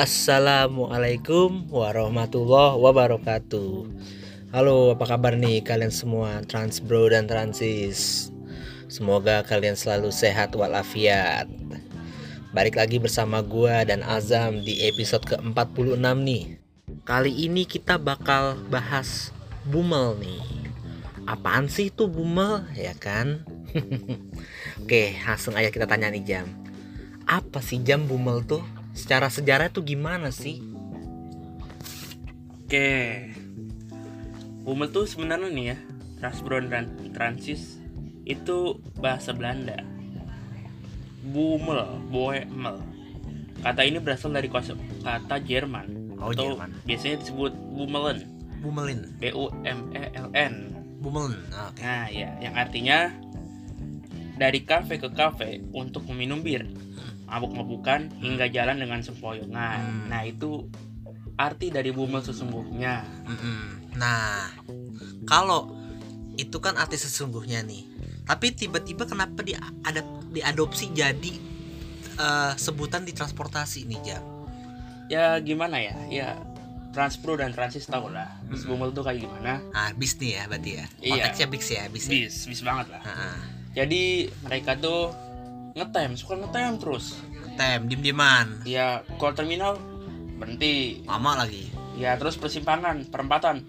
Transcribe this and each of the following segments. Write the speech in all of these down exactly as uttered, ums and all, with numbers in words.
Assalamualaikum warahmatullahi wabarakatuh. Halo, apa kabar nih kalian semua Trans Bro dan Transis? Semoga kalian selalu sehat walafiat. Balik lagi bersama gua dan Azam di episode ke empat puluh enam nih. Kali ini kita bakal bahas bumel nih. Apaan sih itu bumel, ya kan? Oke, langsung aja kita tanya nih Jam. Apa sih Jam bumel tuh? Secara sejarah itu gimana sih? Oke, bumel tuh sebenarnya nih ya, Transbron dan Transis itu bahasa Belanda. Bumel, boemel. Kata ini berasal dari kata Jerman. Oh, atau Jerman. Biasanya disebut bumelen. Bumelen. B U M E L N. Bumelen. Okay. Nah, ya, yang artinya dari kafe ke kafe untuk meminum bir, mabuk-mabukan hingga jalan dengan sempoyongan. Hmm. Nah, itu arti dari bumel sesungguhnya. Mm-mm. Nah, kalau itu kan arti sesungguhnya nih. Tapi tiba-tiba kenapa di ada diadopsi jadi uh, sebutan di transportasi nih, Jam? Ya gimana ya? Ya Transpro dan Transis tahu lah. Bis mm-hmm. bumel tuh kayak gimana? Ah, bis nih ya berarti ya. Konteksnya iya. bis ya, bis. Bis, bis banget lah. Uh-huh. Jadi mereka tuh ngetem, suka ngetem terus. Ngetem, diem-dieman. Ya, kalau terminal berhenti. Lama lagi. Ya, terus persimpangan, perempatan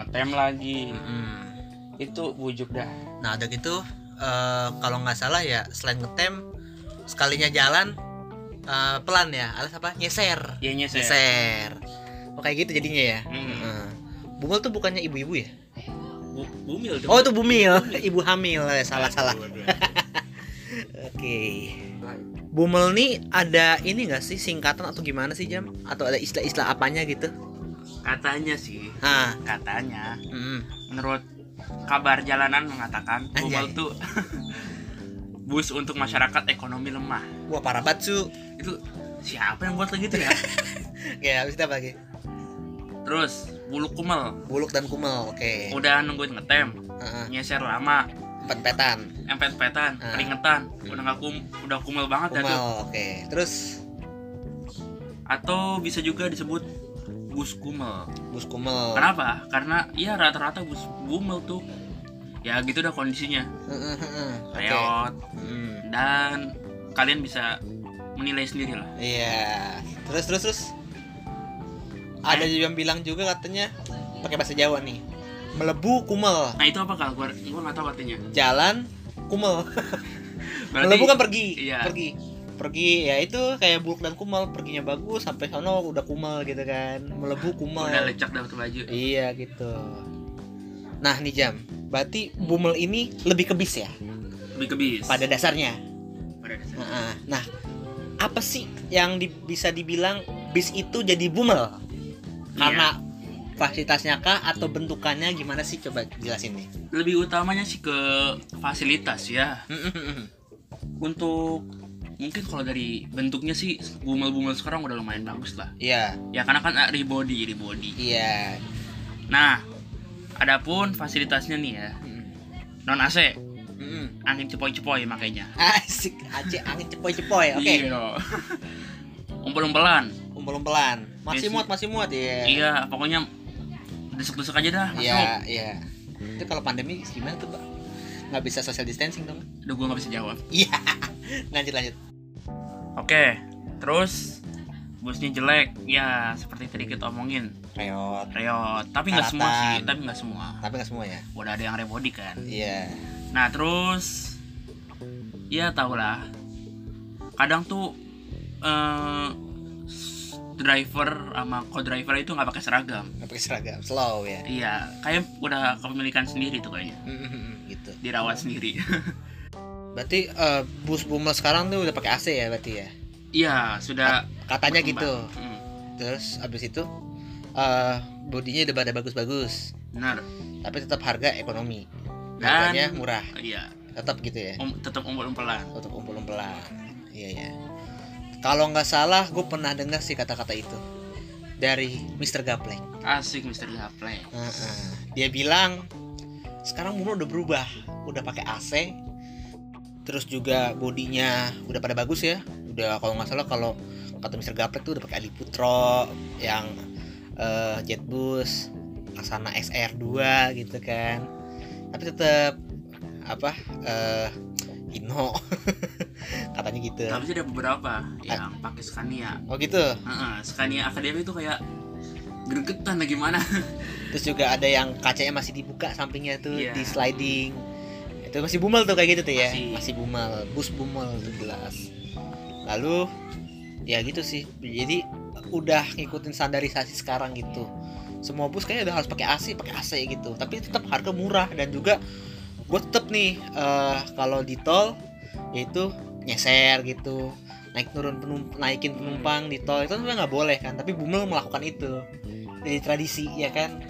ngetem lagi. Mm-hmm. Itu bujuk dah. Nah, udah gitu, uh, kalau nggak salah ya, selain ngetem, sekalinya jalan uh, pelan ya, alias apa? Nyeser. Ya, nyeser. Nyeser. Oh, kayak gitu jadinya ya. Mm-hmm. Bumel tuh bukannya ibu-ibu ya? Bu- bumil. Oh, itu bumil. bumil. Ibu hamil, salah-salah. Oke, okay. Bumel nih ada ini nggak sih singkatan atau gimana sih Jam? Atau ada istilah-istilah apanya gitu? Katanya sih, ha. katanya. Mm. Menurut kabar jalanan mengatakan Anjay. Bumel tuh bus untuk masyarakat ekonomi lemah. Wah parah banget cu. Itu siapa yang buat gitu ya? Oke, habis itu apa lagi? Terus buluk kumel. Buluk dan kumel, oke. Okay. Udah nungguin ngetem, uh-huh. nyeser lama. Empet-petan, empet-petan, ah. keringetan, udah nggak kum, udah kumel banget kumel, ya tuh. Kumel, oke. Okay. Terus, atau bisa juga disebut bus kumel. Bus kumel. Kenapa? Karena ya rata-rata bus bumel tuh, ya gitu dah kondisinya. Reot. Okay. Hmm. Dan kalian bisa menilai sendiri lah. Iya. Terus, terus, terus. Eh? Ada yang bilang juga katanya pakai bahasa Jawa nih. Melebu kumel. Nah itu apa Kak? Gua gua enggak tahu artinya. Jalan kumel. Berarti, melebu kan pergi, iya. pergi. Pergi ya itu kayak buluk dan kumel, perginya bagus sampai sono udah kumel gitu kan. Melebu kumel. Udah lecak dapat baju. Iya gitu. Nah, nih Jam. Berarti bumel ini lebih ke bis ya? Lebih ke bis. Pada dasarnya. Pada dasarnya. Nah, nah apa sih yang di, bisa dibilang bis itu jadi bumel? Karena iya. fasilitasnya kah atau bentukannya gimana sih, coba jelasin nih. Lebih utamanya sih ke fasilitas ya. Untuk mungkin kalau dari bentuknya sih bumel-bumel sekarang udah lumayan bagus lah. Iya. Yeah. Ya karena kan ribody, ribody. Iya. Yeah. Nah, adapun fasilitasnya nih ya. Non A C. Mm-hmm. Angin cepoi-cepoi makanya. Asik, A C angin cepoi-cepoi. Oke. Okay. Iya. Yeah. Umpel-umpelan. Umpel-umpelan. Masih muat, masih muat ya. Yeah. Iya, pokoknya desek-desek aja dah masuk. Iya, iya. Itu kalau pandemi gimana tuh, Pak? Enggak bisa social distancing dong. Duh, gua enggak bisa jawab. Iya. lanjut lanjut. Oke, terus busnya jelek. Ya, seperti tadi kita omongin. Reot. Reot, tapi enggak semua sih, tapi enggak semua. Tapi enggak semua ya. Udah ada yang rebody kan. Iya. Yeah. Nah, terus ya tahulah. Kadang tuh eh driver sama co-driver itu nggak pakai seragam. Nggak pakai seragam, slow ya. Iya, kayak udah kepemilikan sendiri tuh kayaknya. gitu. Dirawat oh. sendiri. Berarti uh, bus bumel sekarang tuh udah pakai A C ya berarti ya? Iya, sudah. Kat- katanya berkembang. gitu. Hmm. Terus abis itu uh, bodinya udah pada bagus-bagus. Benar. Tapi tetap harga ekonomi. Harganya Dan, murah. Iya. Tetap gitu ya. Um, tetap umpel-umpelan. Tetap umpel-umpelan. Iya ya. Kalau nggak salah, gue pernah dengar sih kata-kata itu dari mister Gaplek. Asik mister Gaplek. Uh-uh. Dia bilang sekarang bumel udah berubah, udah pakai A C, terus juga bodinya udah pada bagus ya. Udah kalau nggak salah kalau kata mister Gaplek tuh udah pakai Adiputro, yang uh, Jetbus, Laksana S R dua gitu kan. Tapi tetap apa uh, Ino katanya gitu. Tapi sih ada beberapa yang pakai Scania. Oh gitu. Uh-uh, Scania Akademi itu kayak gregetan lah gimana. Terus juga ada yang kacanya masih dibuka sampingnya tuh, yeah, di sliding. Itu masih bumal tuh kayak gitu tuh ya. Masih, masih bumal, bus bumal tuh jelas. Lalu ya gitu sih. Jadi udah ngikutin standarisasi sekarang gitu. Semua bus kayaknya udah harus pakai A C, pakai A C gitu. Tapi tetap harga murah, dan juga gue tetap nih uh, kalau di tol itu nyeser gitu, naik turun penump- naikin penumpang di tol itu sebenarnya nggak boleh kan, tapi Bumel melakukan itu, jadi tradisi ya kan,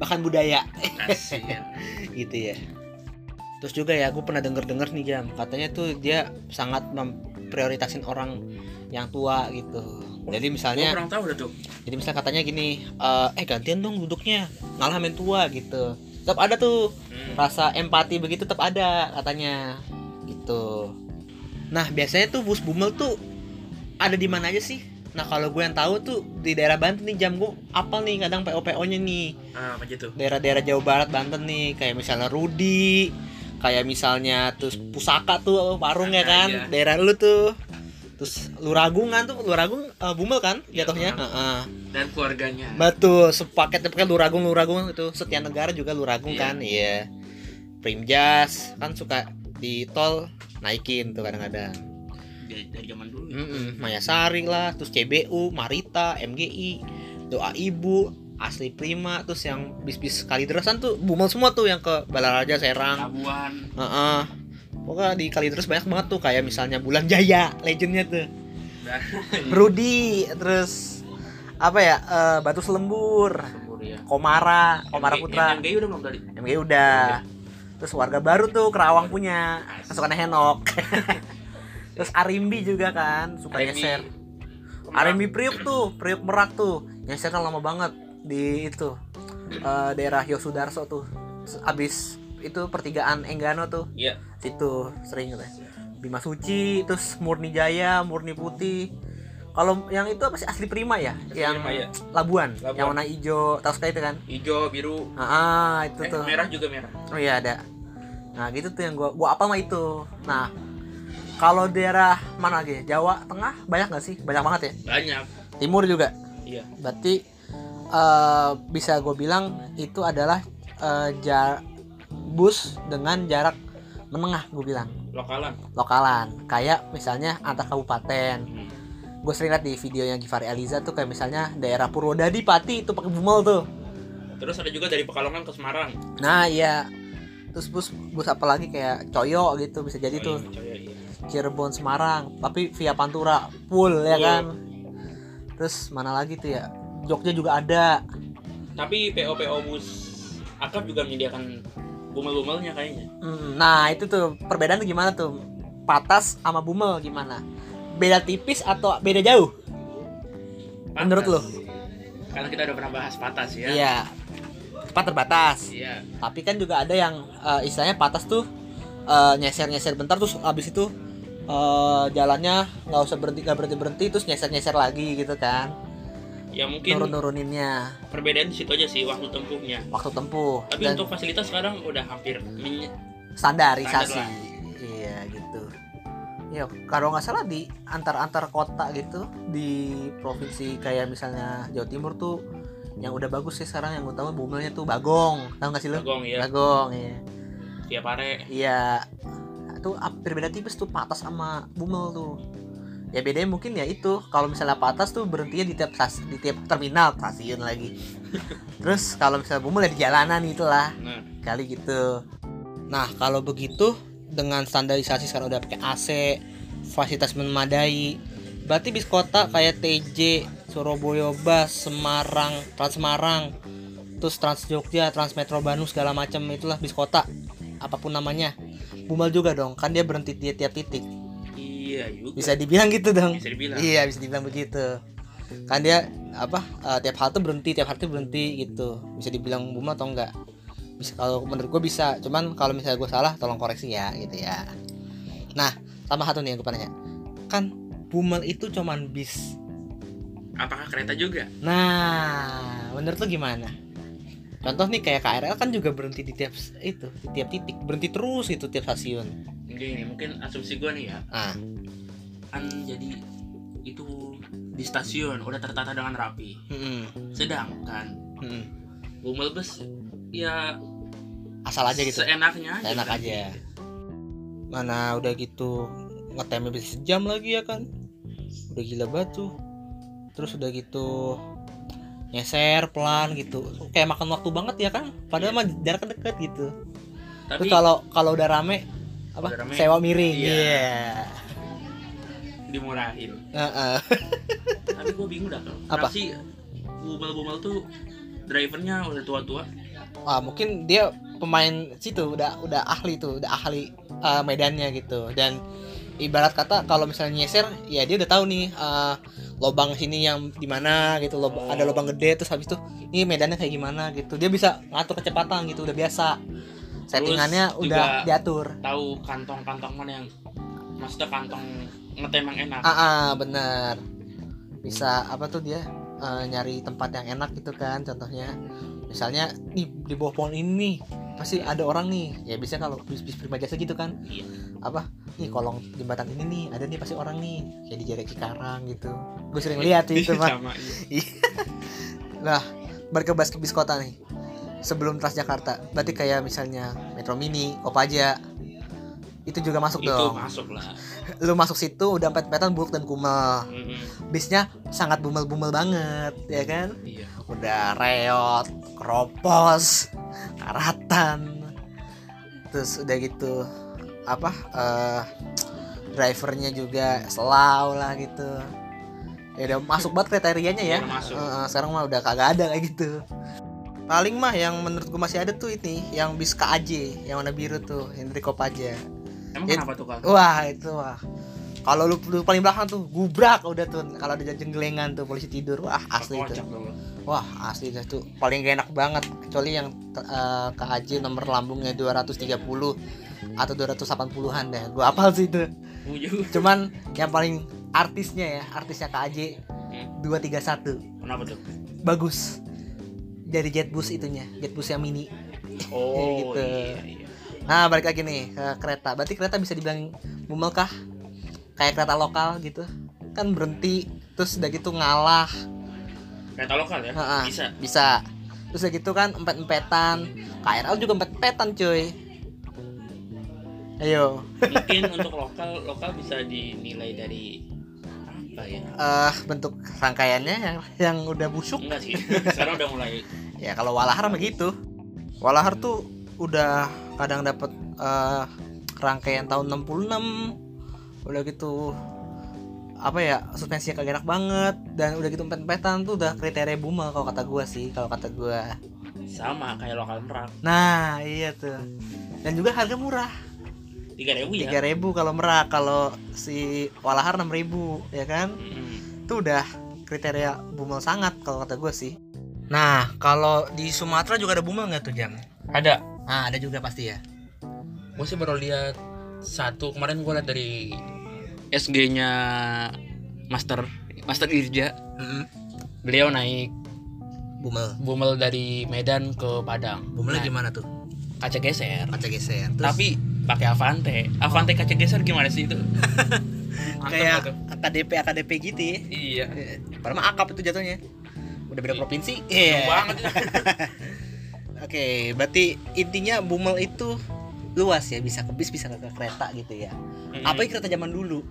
bahkan budaya gitu ya. Terus juga ya gue pernah denger-denger nih Jam, katanya tuh dia sangat memprioritasin orang yang tua gitu. Jadi misalnya orang tahu udah tuh, jadi misalnya katanya gini, e, eh gantian dong duduknya, ngalah main tua gitu. Tetap ada tuh hmm. rasa empati begitu, tetap ada katanya gitu. Nah biasanya tuh bus Bumel tuh ada di mana aja sih? Nah kalau gue yang tahu tuh di daerah Banten nih Jam, gue apa nih kadang P O P O-nya nih. Ah, apa gitu? Daerah-daerah Jawa Barat Banten nih, kayak misalnya Rudi, kayak misalnya terus Pusaka tuh warungnya kan, ah, iya. Daerah lu tuh. Terus Luragungan tuh, Luragung uh, Bumel kan jatuhnya. Ya, uh-uh. Dan keluarganya. Betul, sepaketnya pakai Luragung Luragung itu. Setianegara juga Luragung, iya kan, iya. Primjas kan suka di tol naikin tuh kadang-kadang dari, dari zaman dulu ya. Mayasari lah, terus C B U, Marita, M G I, Doa Ibu, Asli Prima, terus yang bis-bis Kaliderasan tuh Bumel semua tuh, yang ke Balaraja, Serang, Labuan. Heeh. Uh-uh. Pokoknya di Kalideres banyak banget tuh, kayak misalnya Bulan Jaya, legendnya tuh. Rudi, terus apa ya? Uh, Batu Selembur. Selembur ya. Komara, Komara Putra. M G I udah belum tadi? M G I udah. Terus warga baru tuh Kerawang punya, kesukaannya Henok. Terus Arimbi juga kan, suka nyeser. Arimbi Priuk tuh, Priuk Merak tuh, nyesernya lama banget di itu uh, daerah Yosudarso tuh. Abis itu pertigaan Enggano tuh, yeah, situ sering gitu. Bima Suci, terus Murni Jaya, Murni Putih. Kalau yang itu apa sih, Asli Prima ya? Asli yang Prima, ya. Labuan, Labuan, yang warna hijau, tahu sekali itu kan? Hijau, biru. Ah, itu eh, tuh. Merah juga merah. Oh iya ada. Nah, gitu tuh yang gua gua apa mah itu. Nah, kalau daerah mana lagi? Jawa Tengah banyak enggak sih? Banyak banget ya? Banyak. Timur juga. Iya. Berarti uh, bisa gua bilang itu adalah uh, jar- bus dengan jarak menengah, gua bilang. Lokalan. Lokalan. Kayak misalnya antar kabupaten. Hmm. Gue sering liat di videonya Gifar Eliza tuh, kayak misalnya daerah Purwodadi, Pati itu pakai Bumel tuh. Terus ada juga dari Pekalongan ke Semarang. Nah iya. Terus bus bus apa lagi kayak Coyo gitu bisa jadi Coyo, tuh. Coyo, iya. Cirebon Semarang, tapi via Pantura full, ya kan. Terus mana lagi tuh ya? Jogja juga ada. Tapi P O P O bus Akab juga menyediakan Bumel-Bumelnya kayaknya. Hmm, nah itu tuh perbedaan tuh gimana tuh? Patas sama Bumel gimana? Beda tipis atau beda jauh? Patas. Menurut lo? Karena kita udah pernah bahas patas ya. Iya. Cepat terbatas. Iya. Tapi kan juga ada yang uh, istilahnya patas tuh uh, nyeser-nyeser bentar, terus abis itu uh, jalannya nggak usah berhenti, nggak berhenti berhenti, terus nyeser-nyeser lagi gitu kan? Ya mungkin. Turun-turuninnya. Perbedaan di situ aja sih, waktu tempuhnya. Waktu tempuh. Tapi dan untuk fasilitas sekarang udah hampir minyak. Standarisasi. Standar iya gitu. Ya kalau nggak salah di antar-antar kota gitu, di provinsi kayak misalnya Jawa Timur tuh yang udah bagus sih sekarang, yang gue tahu Bumelnya tuh Bagong, tahu nggak sih lo? Bagong ya. Bagong ya. Tiap hari. Iya. Itu perbedaan tipis tuh patas sama Bumel tuh. Ya bedanya mungkin ya itu, kalau misalnya patas tuh berhentinya di tiap di tiap terminal, stasiun lagi. Terus kalau misalnya Bumel ya di jalanan itulah. Nah. Kali gitu. Nah kalau begitu, dengan standarisasi sekarang udah pakai A C, fasilitas memadai, berarti bis kota kayak T J, Surabaya Bus, Semarang, Trans Semarang, terus Trans Jogja, Trans Metro Bandung, segala macam itulah bis kota, apapun namanya. Bumel juga dong, kan dia berhenti di tiap titik. Iya juga. Bisa dibilang gitu dong. Bisa dibilang. Iya bisa dibilang begitu. Kan dia apa? Uh, tiap halte berhenti, tiap halte berhenti gitu. Bisa dibilang Bumel atau enggak? Bisa, kalau menurut gue bisa, cuman kalau misalnya gue salah tolong koreksi ya gitu ya. Nah, tambah satu nih yang gue penanya, kan Bumel itu cuman bis apakah kereta juga? Nah, menurut lu gimana? Contoh nih kayak K R L kan juga berhenti di tiap itu, di tiap titik, berhenti terus itu tiap stasiun. Gini, mungkin asumsi gue nih ya. Ah. Kan jadi itu di stasiun udah tertata dengan rapi. Mm-hmm. Sedangkan mm-hmm. bumel bus ya asal aja gitu. Seenaknya aja. Seenak aja. Gitu. Mana udah gitu ngetemnya bisa sejam lagi ya kan. Udah gila banget tuh. Terus udah gitu nyeser pelan gitu, kayak makan waktu banget ya kan, padahal yeah. mah jaraknya deket gitu. Tapi, terus kalau kalau udah rame apa udah rame, sewa miring ya yeah. yeah. dimurahin uh-uh. Tapi gue bingung dah kalau kenapa sih bumel-bumel tuh drivernya udah tua-tua. Wah, mungkin dia pemain situ udah udah ahli tuh, udah ahli uh, medannya gitu. Dan ibarat kata kalau misalnya nyeser ya dia udah tahu nih uh, lobang sini yang di mana gitu, lob- oh. ada lobang gede terus habis itu ini medannya kayak gimana gitu. Dia bisa ngatur kecepatan gitu, udah biasa. Settingannya terus udah diatur. Tahu kantong-kantong mana yang maksudnya kantong ngetem yang enak. Ah, benar. Bisa apa tuh dia uh, nyari tempat yang enak gitu kan contohnya. Misalnya nih di bawah pohon ini pasti ada orang nih. Ya biasanya kalau bis-bis Primajasa gitu kan. Iya. Apa? Nih kolong jembatan ini nih, ada nih pasti orang nih. Kayak di Jati Karang gitu. Gue sering lihat tuh itu, Pak. Nah, balik ke bis kota nih. Sebelum Transjakarta. Berarti kayak misalnya Metro Mini, Kopaja. Itu juga masuk itu dong. Itu masuk lah. Lu masuk situ udah pet-petan buruk dan kumel. Mm-hmm. Bisnya sangat bumel-bumel banget, ya kan? Iya. Udah reot, keropos, karatan. Terus udah gitu apa uh, drivernya juga selau lah gitu. Ya udah masuk banget kriterianya ya. Uh, sekarang mah udah kagak ada kayak gitu. Paling mah yang menurut gue masih ada tuh ini yang bis Kak Aji yang warna biru tuh, Hendrickop aja. Emang It, kenapa tuh Kak? Wah, itu wah. Kalau lu, lu paling belakang tuh gubrak udah tuh. Kalau ada jenggelengan tuh polisi tidur. Wah, asli itu. Wah, asli itu paling gak enak banget. Kecuali yang uh, Kak Aji nomor lambungnya dua ratus tiga puluh atau dua ratus delapan puluhan deh, gue apal sih itu. Cuman yang paling artisnya ya, artisnya Kak Aji hmm? dua tiga satu. Kenapa tuh? Bagus. Dari Jetbus itunya, Jetbus yang mini. Oh gitu. Iya, iya. Nah balik lagi nih ke kereta. Berarti kereta bisa dibilang bumel kah? Kayak kereta lokal gitu. Kan berhenti, terus udah gitu ngalah. Kereta lokal ya? Ha-ha, bisa. Bisa. Terus udah gitu kan empet-empetan. K R L juga empet-empetan cuy. Ayo. Mungkin untuk lokal, lokal bisa dinilai dari apa ya? Uh, bentuk rangkaiannya yang yang udah busuk. Enggak sih. Sekarang udah mulai. Ya kalau Walahar begitu. Walahar tuh udah kadang dapat uh, rangkaian tahun enam puluh enam. Udah gitu apa ya? Suspensinya kagak enak banget dan udah gitu empet-empetan tuh udah kriteria bumel kalau kata gua sih, kalau kata gua. Sama kayak lokal Merak. Nah, iya tuh. Dan juga harga murah. tiga ribu ya. tiga ribu kalau Merak, kalau si Walahar enam ribu ya kan? Mm. Itu udah kriteria bumel sangat kalau kata gue sih. Nah, kalau di Sumatera juga ada bumel enggak tuh, Jam? Ada. Ah, ada juga pasti ya. Gue sih baru lihat satu kemarin gue lihat dari S G-nya Master Master Dirja. Mm-hmm. Beliau naik bumel. Bumel dari Medan ke Padang. Bumelnya nah, gimana tuh? Kaca geser. Kaca geser. Terus... Tapi pakai Avante, Avante oh. Kaca geser gimana sih itu? Kayak A K D P A K D P gitu ya? Iya. Padahal mah Akab itu jatuhnya. Udah beda provinsi. Iya. Yeah. Banget. Oke, okay, berarti intinya bumel itu luas ya, bisa ke bis, bisa ke kereta gitu ya. Mm-hmm. Apalagi kereta zaman dulu,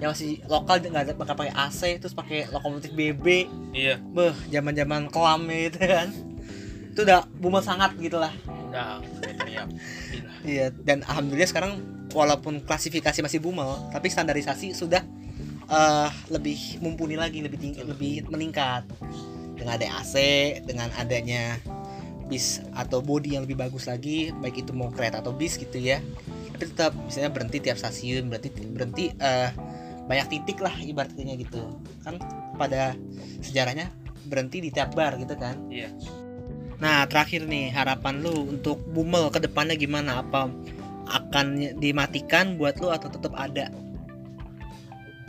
yang masih lokal nggak ada pakai A C, terus pakai lokomotif B B. Iya. Beh, zaman-zaman kelam gitu kan. Itu udah bumel sangat gitulah. Udah. Iya. Iya, dan alhamdulillah sekarang walaupun klasifikasi masih bumel, tapi standarisasi sudah uh, lebih mumpuni lagi, lebih tinggi, lebih meningkat. Dengan ada A C, dengan adanya bis atau bodi yang lebih bagus lagi, baik itu mau kereta atau bis gitu ya. Tapi tetap misalnya berhenti tiap stasiun, berarti berhenti uh, banyak titik lah ibaratnya gitu. Kan pada sejarahnya berhenti di tiap bar gitu kan. Iya. Nah terakhir nih, harapan lu untuk bumel ke depannya gimana? Apa akan dimatikan buat lu atau tetap ada?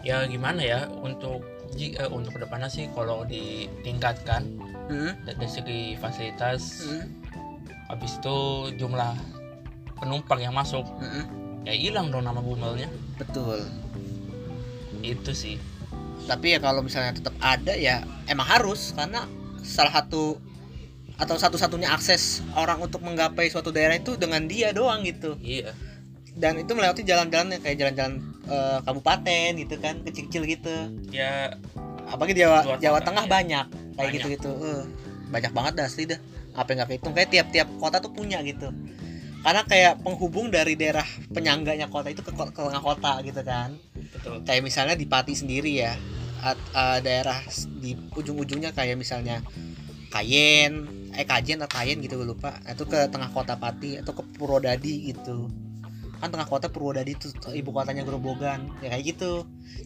Ya gimana ya, untuk Ji, eh, untuk kedepannya sih kalau ditingkatkan hmm? dari segi fasilitas, hmm? habis itu jumlah penumpang yang masuk, hmm? ya hilang dong nama bumelnya. Betul. Itu sih. Tapi ya kalau misalnya tetap ada ya emang harus, karena salah satu atau satu-satunya akses orang untuk menggapai suatu daerah itu dengan dia doang gitu. Iya. Dan itu melewati jalan-jalan kayak jalan-jalan uh, kabupaten gitu kan, kecil-kecil gitu. Ya. Apalagi Jawa Jawa Tengah ya. banyak kayak banyak. gitu-gitu. Uh, banyak banget dah asli dah. Apa yang nggak kehitung, kayak tiap-tiap kota tuh punya gitu. Karena kayak penghubung dari daerah penyangganya kota itu ke, ke tengah kota gitu kan. Betul. Kayak misalnya di Pati sendiri ya, at, uh, daerah di ujung-ujungnya kayak misalnya Kayen, eh Kajen atau Kayen gitu gue lupa. Itu ke tengah kota Pati atau ke Purwodadi gitu. Kan tengah kota Purwodadi itu ibu kotanya Grobogan ya kayak gitu.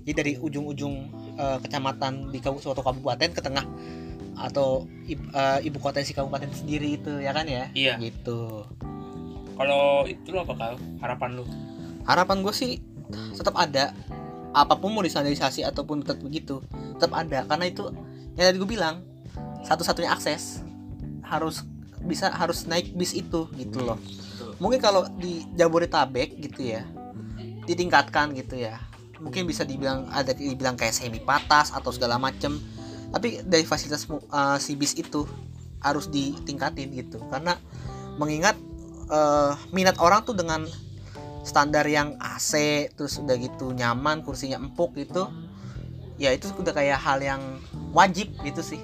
Jadi dari ujung-ujung uh, kecamatan di suatu kabupaten ke tengah atau uh, ibu kota si kabupaten sendiri itu ya kan ya. Iya. Gitu. Kalau itu lo apa Kak? Harapan lo? Harapan gue sih tetap ada, apapun mau disandarisasi ataupun tetap begitu, tetap ada, karena itu yang tadi gue bilang satu-satunya akses harus bisa harus naik bis itu gitu loh. Mungkin kalau di Jabodetabek gitu ya ditingkatkan gitu ya, mungkin bisa dibilang ada dibilang kayak semi patas atau segala macem. Tapi dari fasilitas uh, si bis itu harus ditingkatin gitu, karena mengingat Uh, minat orang tuh dengan standar yang A C terus udah gitu nyaman, kursinya empuk gitu, ya itu udah kayak hal yang wajib gitu sih.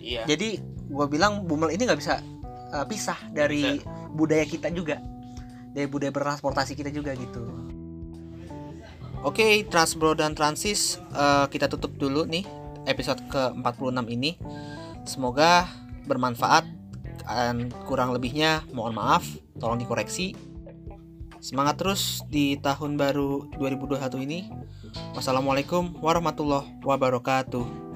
Iya. Jadi gue bilang bumel ini nggak bisa uh, pisah dari bisa. budaya kita juga, dari budaya bertransportasi kita juga gitu. Oke, okay, Transbro dan Transis uh, kita tutup dulu nih episode ke empat puluh enam ini. Semoga bermanfaat. Dan kurang lebihnya mohon maaf, tolong dikoreksi. Semangat terus di tahun baru dua ribu dua puluh satu ini. Wassalamualaikum warahmatullahi wabarakatuh.